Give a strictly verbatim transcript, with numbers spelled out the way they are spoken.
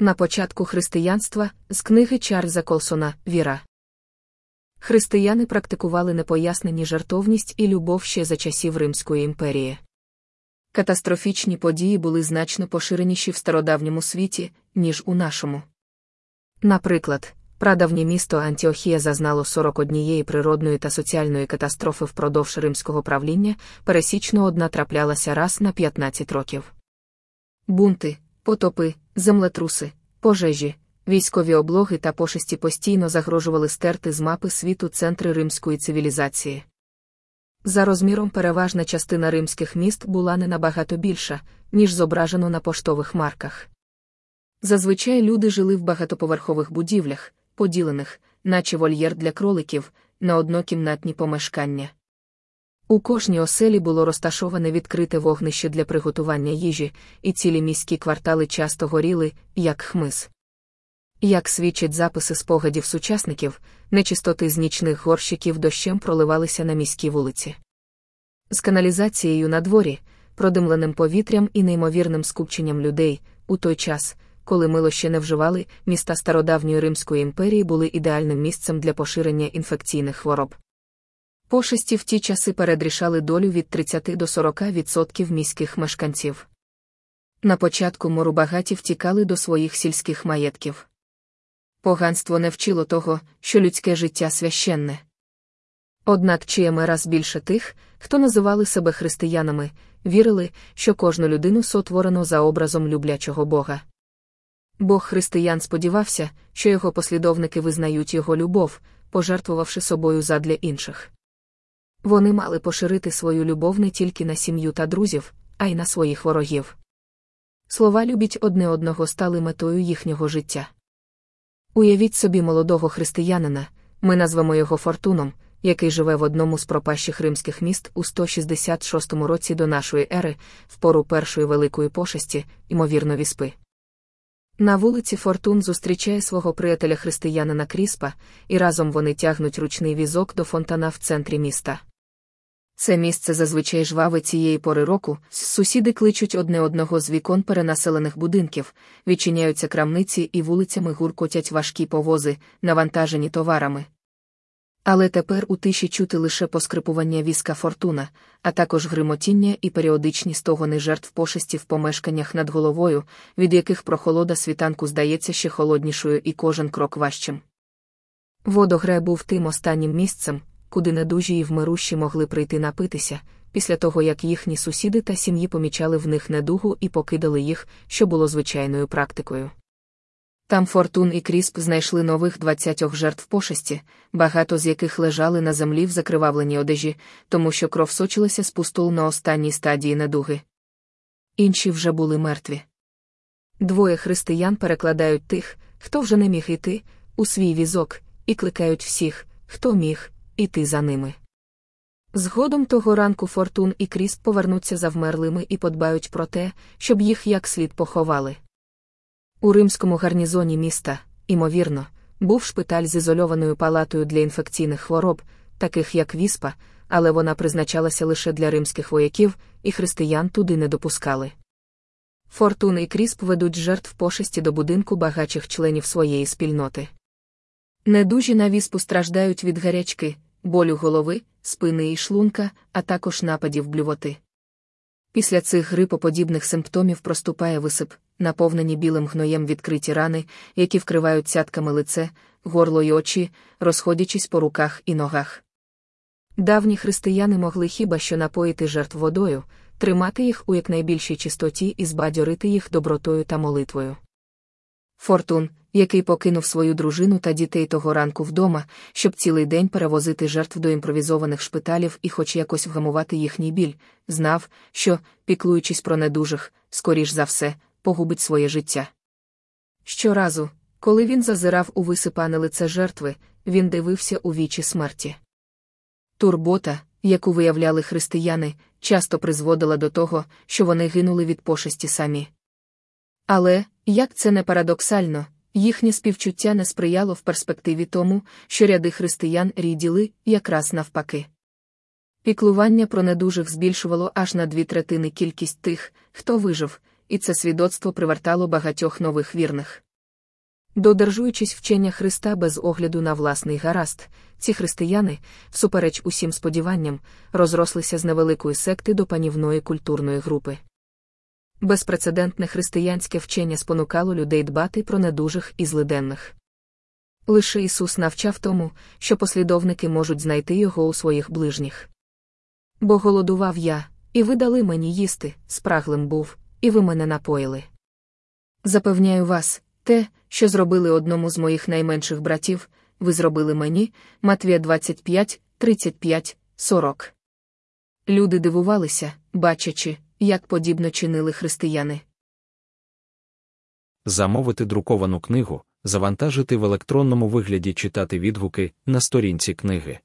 На початку християнства з книги Чарльза Колсона «Віра». Християни практикували непояснені жертовність і любов ще за часів Римської імперії. Катастрофічні події були значно поширеніші в стародавньому світі, ніж у нашому. Наприклад, прадавнє місто Антіохія зазнало сорок однієї природної та соціальної катастрофи впродовж римського правління, пересічно одна траплялася раз на п'ятнадцять років. Бунти, потопи, землетруси, пожежі, військові облоги та пошесті постійно загрожували стерти з мапи світу центри римської цивілізації. За розміром переважна частина римських міст була не набагато більша, ніж зображено на поштових марках. Зазвичай люди жили в багатоповерхових будівлях, поділених, наче вольєр для кроликів, на однокімнатні помешкання. У кожній оселі було розташоване відкрите вогнище для приготування їжі, і цілі міські квартали часто горіли, як хмиз. Як свідчать записи спогадів сучасників, нечистоти з нічних горщиків дощем проливалися на міські вулиці. З каналізацією на дворі, продимленим повітрям і неймовірним скупченням людей, у той час, коли мило ще не вживали, міста стародавньої Римської імперії були ідеальним місцем для поширення інфекційних хвороб. Пошесті в ті часи передрішали долю від тридцяти до сорока відсотків міських мешканців. На початку мору багаті втікали до своїх сільських маєтків. Поганство не вчило того, що людське життя священне. Однак чимраз більше тих, хто називали себе християнами, вірили, що кожну людину сотворено за образом люблячого Бога. Бог християн сподівався, що його послідовники визнають його любов, пожертвувавши собою задля інших. Вони мали поширити свою любов не тільки на сім'ю та друзів, а й на своїх ворогів. Слова «любіть одне одного» стали метою їхнього життя. Уявіть собі молодого християнина, ми назвемо його Фортуном, який живе в одному з пропащих римських міст у сто шістдесят шостому році до нашої ери, в пору першої великої пошесті, ймовірно віспи. На вулиці Фортун зустрічає свого приятеля-християнина Кріспа, і разом вони тягнуть ручний візок до фонтана в центрі міста. Це місце зазвичай жваве цієї пори року, сусіди кличуть одне одного з вікон перенаселених будинків, відчиняються крамниці і вулицями гуркотять важкі повози, навантажені товарами. Але тепер у тиші чути лише поскрипування візка Фортуна, а також гримотіння і періодичні стогони жертв пошесті в помешканнях над головою, від яких прохолода світанку здається ще холоднішою і кожен крок важчим. Водограй був тим останнім місцем, куди недужі і вмирущі могли прийти напитися, після того як їхні сусіди та сім'ї помічали в них недугу і покидали їх, що було звичайною практикою. Там Фортун і Крісп знайшли нових двадцятьох жертв пошесті, багато з яких лежали на землі в закривавленій одежі, тому що кров сочилася з пустул на останній стадії недуги. Інші вже були мертві. Двоє християн перекладають тих, хто вже не міг іти, у свій візок, і кликають всіх, хто міг, іти за ними. Згодом того ранку Фортун і Крісп повернуться завмерлими і подбають про те, щоб їх як слід поховали. У римському гарнізоні міста, ймовірно, був шпиталь з ізольованою палатою для інфекційних хвороб, таких як віспа, але вона призначалася лише для римських вояків, і християн туди не допускали. Фортун і Крісп ведуть жертв пошесті до будинку багачих членів своєї спільноти. Недужі на віспу страждають від гарячки, болю голови, спини і шлунка, а також нападів блювоти. Після цих грипоподібних симптомів проступає висип, наповнені білим гноєм відкриті рани, які вкривають цятками лице, горло й очі, розходячись по руках і ногах. Давні християни могли хіба що напоїти жертв водою, тримати їх у якнайбільшій чистоті і збадьорити їх добротою та молитвою. Фортун, який покинув свою дружину та дітей того ранку вдома, щоб цілий день перевозити жертв до імпровізованих шпиталів і хоч якось вгамувати їхній біль, знав, що, піклуючись про недужих, скоріш за все, погубить своє життя. Щоразу, коли він зазирав у висипане лице жертви, він дивився у вічі смерті. Турбота, яку виявляли християни, часто призводила до того, що вони гинули від пошесті самі. Але, як це не парадоксально, їхнє співчуття не сприяло в перспективі тому, що ряди християн ріділи якраз навпаки. Піклування про недужих збільшувало аж на дві третини кількість тих, хто вижив, і це свідоцтво привертало багатьох нових вірних. Додержуючись вчення Христа без огляду на власний гаразд, ці християни, всупереч усім сподіванням, розрослися з невеликої секти до панівної культурної групи. Безпрецедентне християнське вчення спонукало людей дбати про недужих і злиденних. Лише Ісус навчав тому, що послідовники можуть знайти його у своїх ближніх. «Бо голодував я, і ви дали мені їсти, спраглим був, і ви мене напоїли. Запевняю вас, те, що зробили одному з моїх найменших братів, ви зробили мені» – Матвія двадцять п'ять, тридцять п'ять, сорок. Люди дивувалися, бачачи, як подібно чинили християни. Замовити друковану книгу, завантажити в електронному вигляді, читати відгуки на сторінці книги.